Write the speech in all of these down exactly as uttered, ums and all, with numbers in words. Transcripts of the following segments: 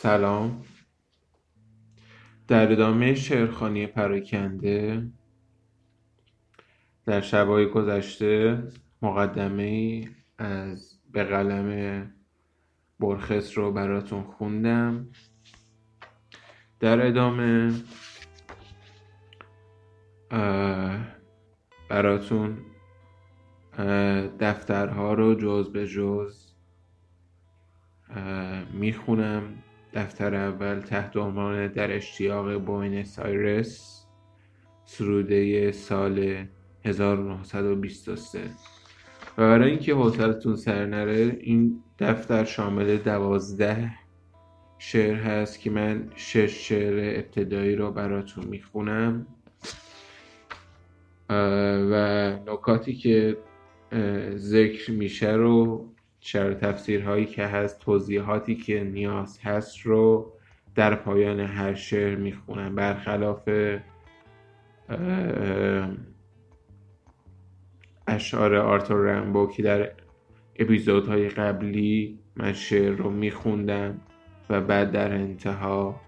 سلام. در ادامه شعرخوانی پراکنده در شب‌های گذشته مقدمه‌ای از به قلم برخس رو براتون خوندم. در ادامه براتون دفترها رو جز به جز میخونم. دفتر اول تحت عنوان در اشتیاق بوئنوس آیرس، سروده سال هزار و نهصد و بیست و سه. و برای اینکه حوصلتون سر نره، این دفتر شامل دوازده شعر هست که من شش شعر ابتدایی رو براتون میخونم و نکاتی که ذکر میشه رو، شرح تفسیرهایی که هست، توضیحاتی که نیاز هست رو در پایان هر شعر میخونم، برخلاف اشعار آرتور رامبو که در اپیزودهای قبلی من شعر رو میخوندم و بعد در انتها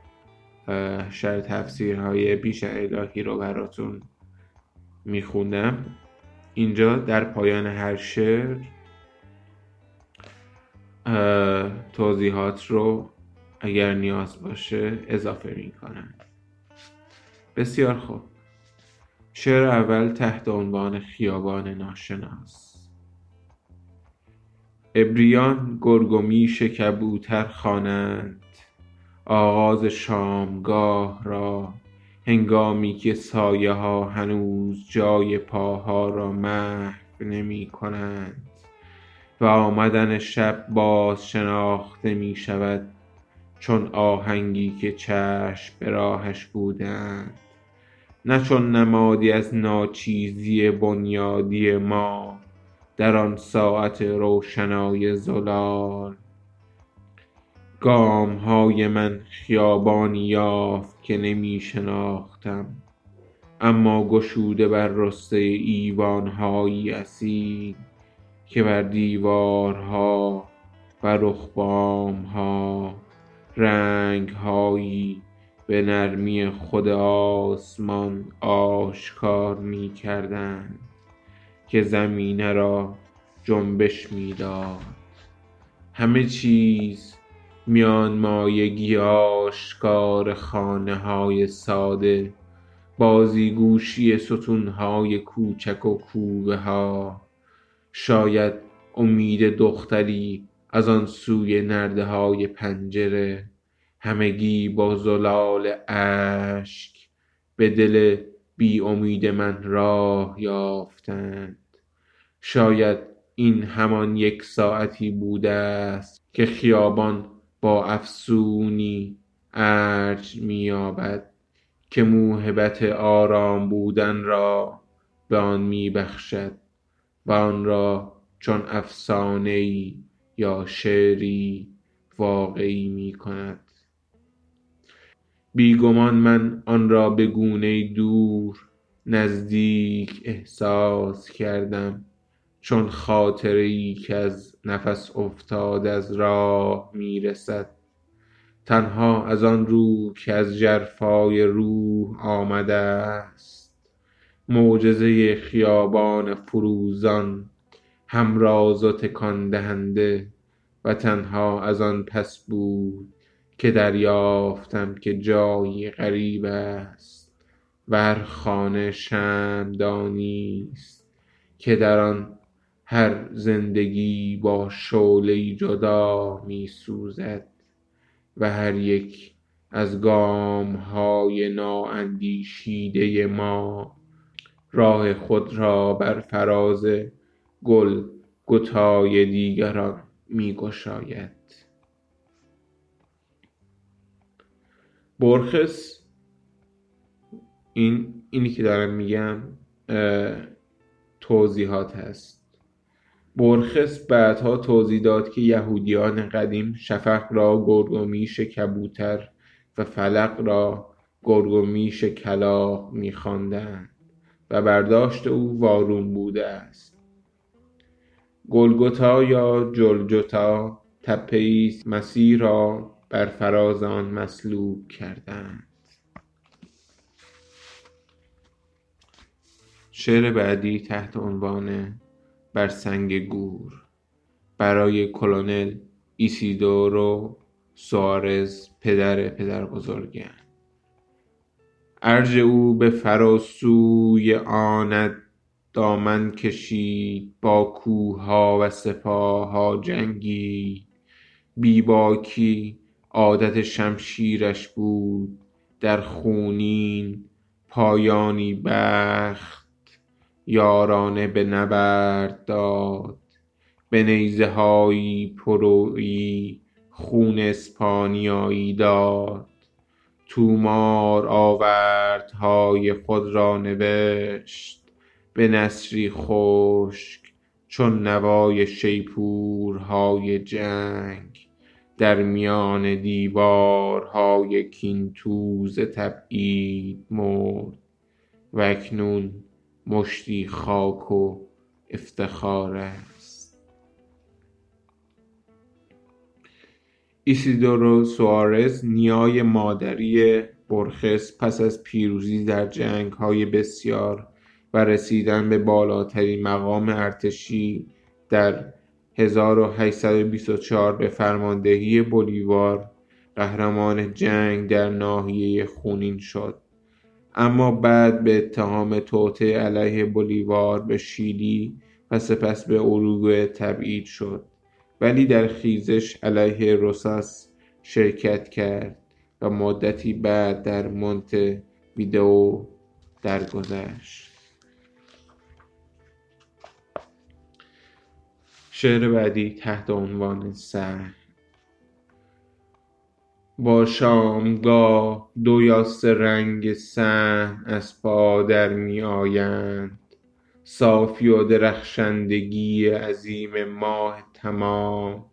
شرح تفسیرهای بیش الهی رو براتون میخوندم. اینجا در پایان هر شعر توضیحات رو اگر نیاز باشه اضافه می کنم. بسیار خوب. شعر اول تحت عنوان خیابان ناشناس. عبریان گرگومیش کبوتر خوانند آغاز شامگاه را، هنگامی که سایه ها هنوز جای پاها را محو نمی کنند و آمدن شب باز شناخته می شود چون آهنگی که چشم به راهش بودند، نه چون نمادی از ناچیزی بنیادی ما در آن ساعت روشنای زلال. گام های من خیابانی یافت که نمی شناختم، اما گشوده بر رسته ایوان های اسیر که بر دیوارها و رخبامها رنگهایی به نرمی خود آسمان آشکار می کردند که زمینه را جنبش می داد. همه چیز میان مایگی آشکار خانه های ساده، بازیگوشی ستون های کوچک و کوبه ها، شاید امید دختری از آن سوی نرده های پنجره، همگی با زلال عشق به دل بی امید من راه یافتند. شاید این همان یک ساعتی بوده است که خیابان با افسونی ارج می‌یابد که موهبت آرام بودن را به آن می‌بخشد و آن را چون افسانه‌ای یا شعری واقعی می کند. بیگمان من آن را به گونه دور نزدیک احساس کردم، چون خاطره‌ای که از نفس افتاد از راه می رسد، تنها از آن رو که از ژرفای روح آمده است. معجزه خیابان فروزان، همراز و تکان دهنده، و تنها از آن پس بود که دریافتم که جایی غریب است و هر خانه شمعدانی است که در آن هر زندگی با شعله‌ای جدا می سوزد و هر یک از گام‌های نااندیشیده ما راه خود را بر فراز گل گتای دیگران می گشاید. برخس این اینی که دارم میگم توضیحات هست. برخس بعدها توضیح داد که یهودیان قدیم شفق را گرگومیش کبوتر و فلق را گرگومیش کلاغ می‌خواندند و برداشت او وارون بوده است. گلگوتا یا جلجتا تپه‌ای مسیر را بر فراز آن مسلوب کردند. شعر بعدی تحت عنوان بر سنگ گور برای کلونل ایسیدورو سوارز پدر پدر بزرگم. ارج او به فراسوی آنت دامن کشید، با کوها و سپاها جنگی، بیباکی عادت شمشیرش بود، در خونین پایانی بخت یارانه به نبرد داد، به نیزه هایی پرویی خون اسپانیایی داد، تومار آوردهای خود را نوشت، به نسری خشک چون نوای شیپورهای جنگ، در میان دیوارهای کینتوز تبعید مرد، و اکنون مشتی خاک و افتخار است. ایسیدورو سوارز نیای مادری برخس پس از پیروزی در جنگ‌های بسیار و رسیدن به بالاترین مقام ارتشی در هزار و هشتصد و بیست و چهار به فرماندهی بولیوار قهرمان جنگ در ناحیه خونین شد، اما بعد به اتهام توطئه علیه بولیوار به شیلی و سپس به اوروگوئه تبعید شد، ولی در خیزش علیه روساس شرکت کرد و مدتی بعد در مونت ویدئو درگذشت. شعر بعدی تحت عنوان سر. با شامگاه دو یا سه رنگ سن از پا در می آیند، صافی و درخشندگی عظیم ماه تمام،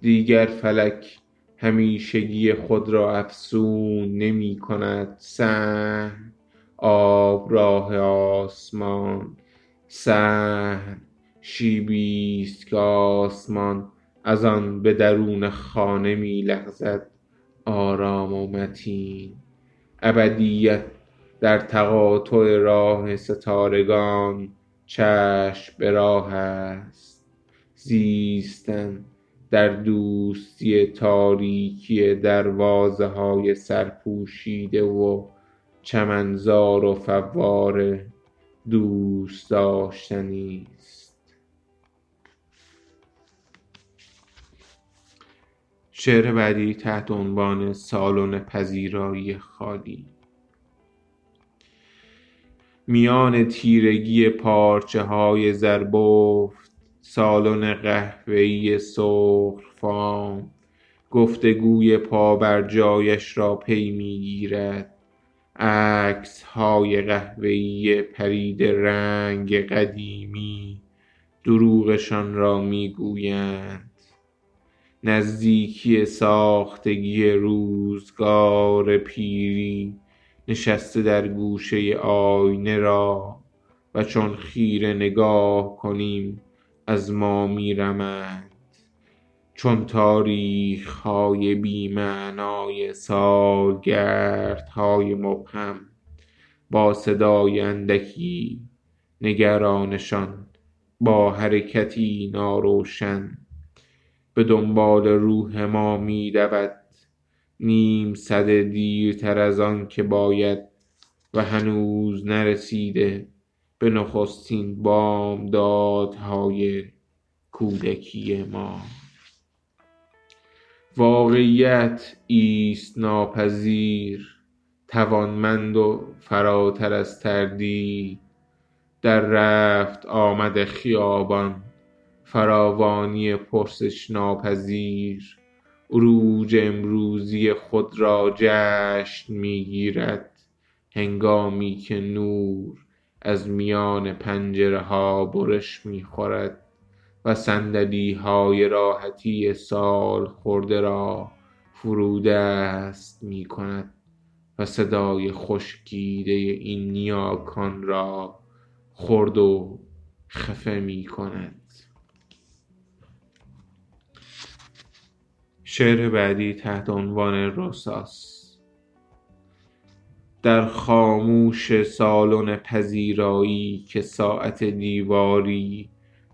دیگر فلک همیشگی خود را افسون نمی کند، سن آب راه آسمان، سن شیبیست که آسمان از آن به درون خانه می لغزد، آرام و متین ابدیت در تقاطع راه ستارگان، چشم به راه است، زیستن در دوستی تاریکی دروازه های سرپوشیده و چمنزار و فوار دوست داشتنی. شعر بعدی تحت عنوان سالن پذیرایی خالی. میان تیرگی پارچه های زربفت، سالن قهوه‌ای سرخ فام، گفتگوی پا بر جایش را پی میگیرد، عکس های قهوه‌ای پرید رنگ قدیمی دروغشان را میگویند، نزدیکی ساختگی روزگار پیری، نشسته در گوشه آینه را و چون خیره نگاه کنیم از ما میرمند، چون تاریخ‌های بی‌معنای سالگردهای مبهم، با صدای اندکی نگرانشان، با حرکتی ناروشن به دنبال روح ما می رود، نیم صد دیرتر از آن که باید و هنوز نرسیده به نخستین بامدادهای کودکی ما. واقعیت ایست ناپذیر، توانمند و فراتر از تردید، در رفت آمد خیابان، فراوانی پرسش ناپذیر، عروج امروزی خود را جشن میگیرد، هنگامی که نور از میان پنجره ها برش میخورد و صندلی های راحتی سال خورده را فرودست میکند و صدای خشکیده این نیاکان را خرد و خفه میکند. شعر بعدی تحت عنوان رساست. در خاموش سالن پذیرایی که ساعت دیواری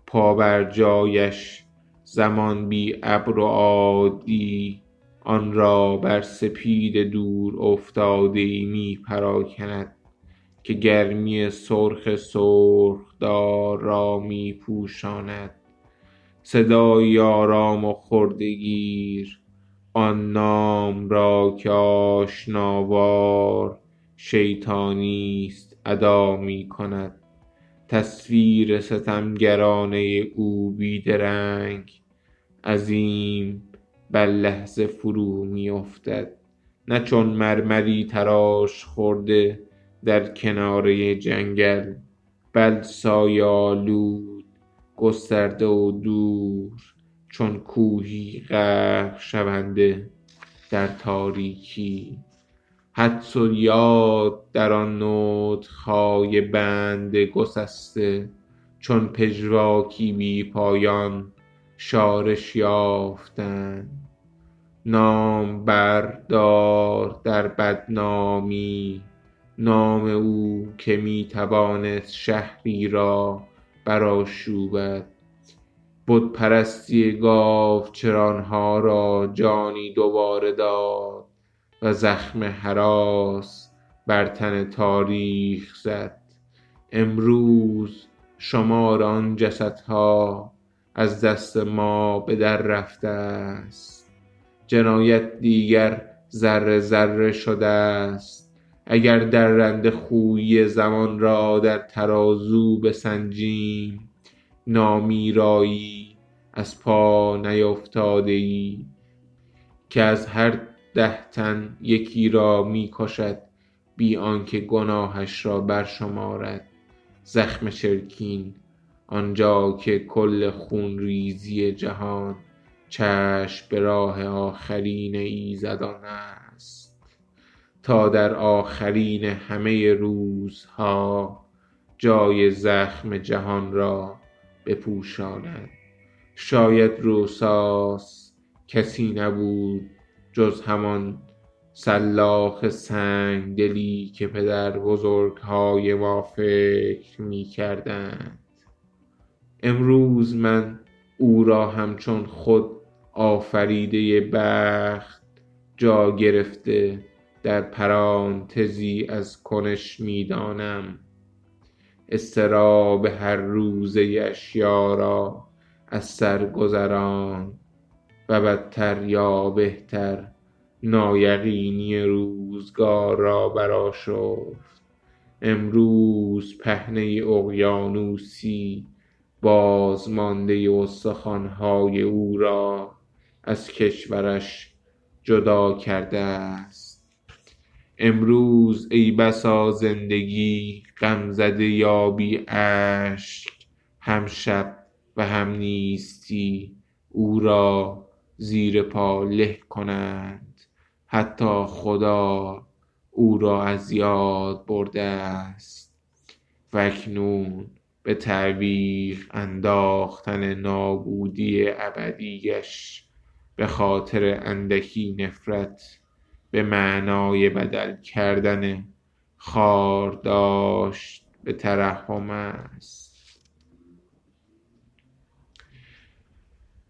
پا بر جایش زمان بی ابر و عادی آن را بر سپید دور افتاده‌ای می پراکند که گرمی سرخ سرخدار را می پوشاند. صدای آرام و خردگیر آن نام را که آشناوار شیطانیست ادا می کند. تصویر ستمگرانه او بیدرنگ عظیم بر لحظه فرو می افتد، نه چون مرمری تراش خورده در کناره جنگل، بل سایه آلود گسترده و دور چون کوهی غرق شونده در تاریکی. حدس و یاد در آن نطق‌های بند گسسته چون پژواکی بی پایان شارش یافتن. نام بردار در بدنامی نام او که می توانست شهری را برآشوبد، بتپرستی گاوچرانها را جانی دوباره داد و زخم هراس بر تن تاریخ زد. امروز شمار آن جسدها از دست ما به در رفته است. جنایت دیگر ذره ذره شده است. اگر درنده خویی زمان را در ترازو بسنجیم، نامیرایی از پا نیافتاده‌ای که از هر ده تن یکی را می‌کشد بی آنکه گناهش را برشمارد. زخم چرکین آنجا که کل خون ریزی جهان چشم به راه آخرین ایزدان است، تا در آخرین همه روزها جای زخم جهان را بپوشاند. شاید رساست کسی نبود جز همان سلاخ سنگ دلی که پدر بزرگهای ما فکر می کردند. امروز من او را همچون خود آفریده بخت جا گرفته در پرانتزی از کنش می دانم. استراب هر روزه اشیا را از سر گذران و بدتر یا بهتر نایقینی روزگار را برآشفت. امروز پهنه اقیانوسی بازمانده استخوان‌های او را از کشورش جدا کرده است. امروز ای بسا زندگی غمزده یابی اشک، هم شب و هم نیستی او را زیر پا له کنند. حتی خدا او را از یاد برده است و اکنون به تعویق انداختن نابودی ابدیش به خاطر اندکی نفرت به معنای بدل کردن خارداشت به ترحم است.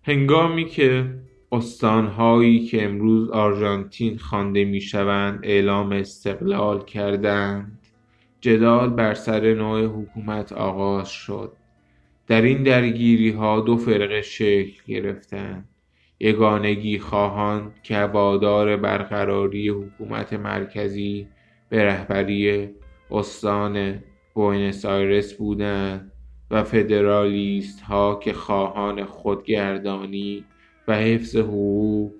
هنگامی که استانهایی که امروز آرژانتین خوانده میشوند اعلام استقلال کردند، جدال بر سر نوع حکومت آغاز شد. در این درگیری ها دو فرقه شکل گرفتند: یگانگی خواهان که هوادار برقراری حکومت مرکزی به رهبری استان بوئنوس آیرس بودند و فدرالیست ها که خواهان خودگردانی و حفظ حقوق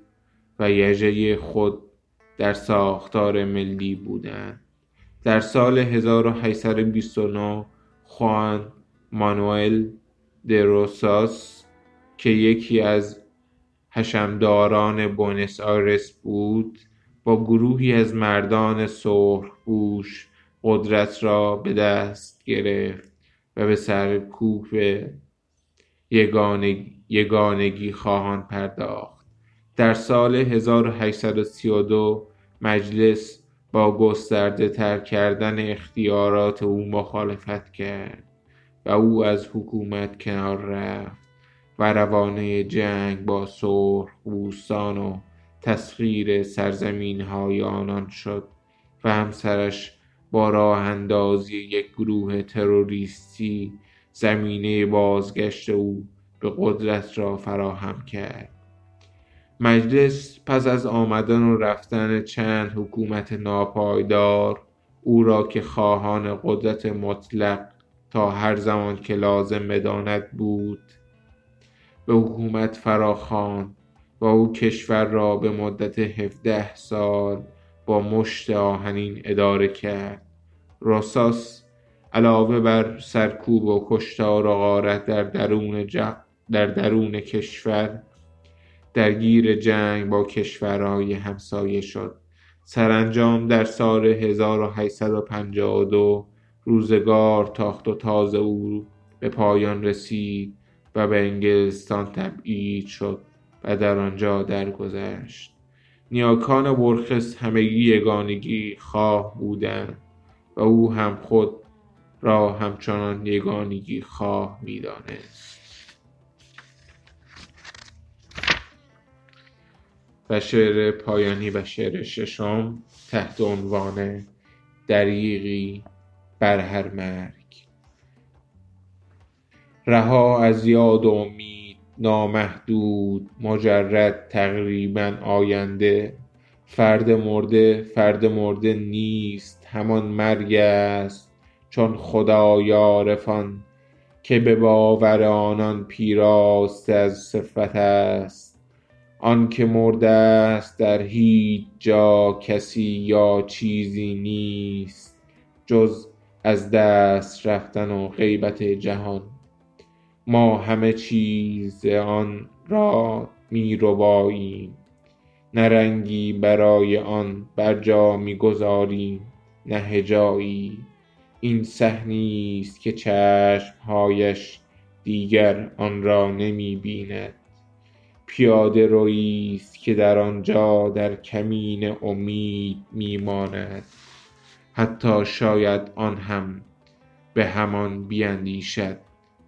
و یژه خود در ساختار ملی بودند. در سال هزار و هشتصد و بیست و نه خوان مانوئل د روساس که یکی از حشمداران بوئنوس آیرس بود، با گروهی از مردان سرخپوش قدرت را به دست گرفت و به سرکوب یگانگی خواهان پرداخت. در سال هزار و هشتصد و سی و دو مجلس با گسترده تر کردن اختیارات او مخالفت کرد و او از حکومت کنار رفت و روانه جنگ با سرخ بوستان و تسخیر سرزمین های آنان شد و همسرش با راه اندازی یک گروه تروریستی زمینه بازگشت او به قدرت را فراهم کرد. مجلس پس از آمدن و رفتن چند حکومت ناپایدار او را که خواهان قدرت مطلق تا هر زمان که لازم بداند بود به حکومت فراخواند و او کشور را به مدت هفده سال با مشت آهنین اداره کرد. راساس علاوه بر سرکوب و کشتار و غارت در درون جه... در درون کشور درگیر جنگ با کشورهای همسایه شد. سرانجام در سال هزار و هشتصد و پنجاه و دو روزگار تاخت و تاز او به پایان رسید و به انگلستان تبعید شد و در آنجا درگذشت. نیاکان برخس همگی یگانگی خواه بودند و او هم خود را همچنان یگانگی خواه می‌دانست. و شعر پایانی و شعر ششم تحت عنوان دریغی بر هر مرگ. رها از یاد و امید نامحدود، مجرد تقریبا آینده. فرد مرده فرد مرده نیست، همان مرگ است چون خدا یارفان که به باور آنان پیراست از صفت است. آن که مرده است در هیچ جا کسی یا چیزی نیست جز از دست رفتن و غیبت جهان. ما همه چیز آن را می رباییم، نه رنگی برای آن بر جا می گذاریم نه هجایی. این صحنه‌ای است که چشمهایش دیگر آن را نمی بیند. پیاده رویی است که در آنجا در کمین امید میماند، حتی شاید آن هم به همان بیاندیشد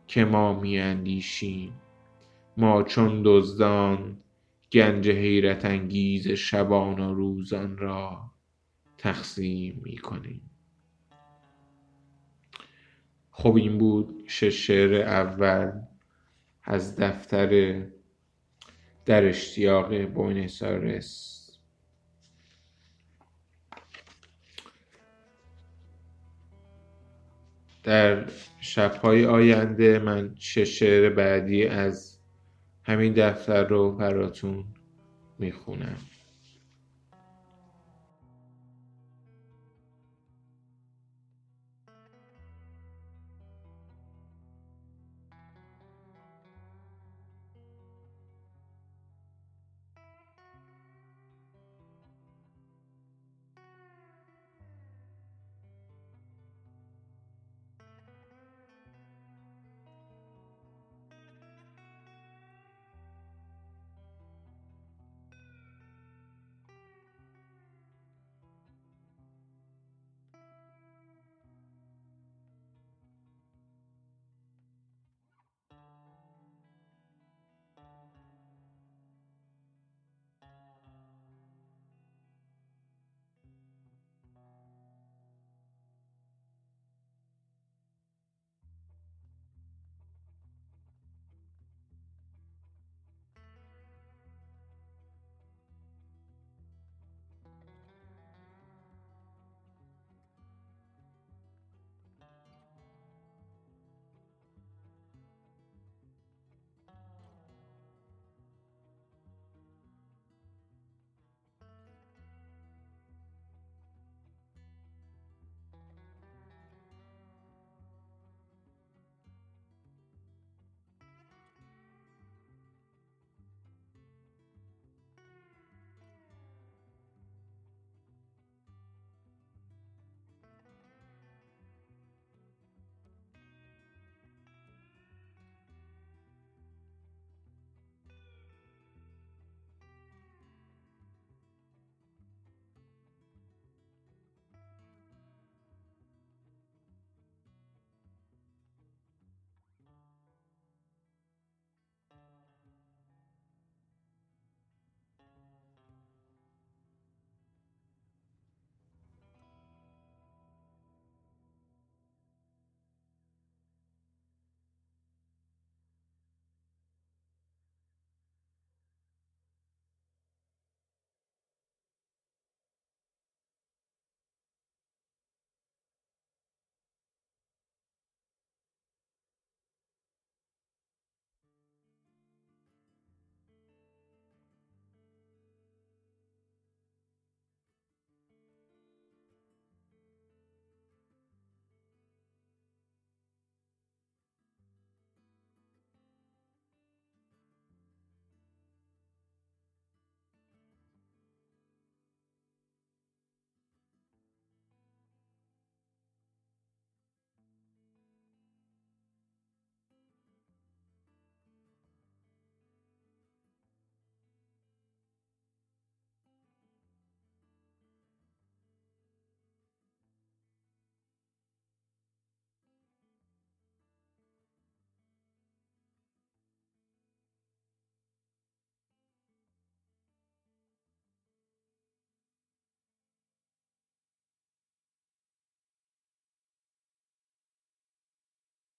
که ما میاندیشیم. ما چون دزدان گنج حیرت انگیز شبان و روزان را تقسیم میکنیم. خب این بود شش شعر اول از دفتر در اشتیاق بوئنوس آیرس. در شب‌های آینده من شش شعر بعدی از همین دفتر رو براتون میخونم.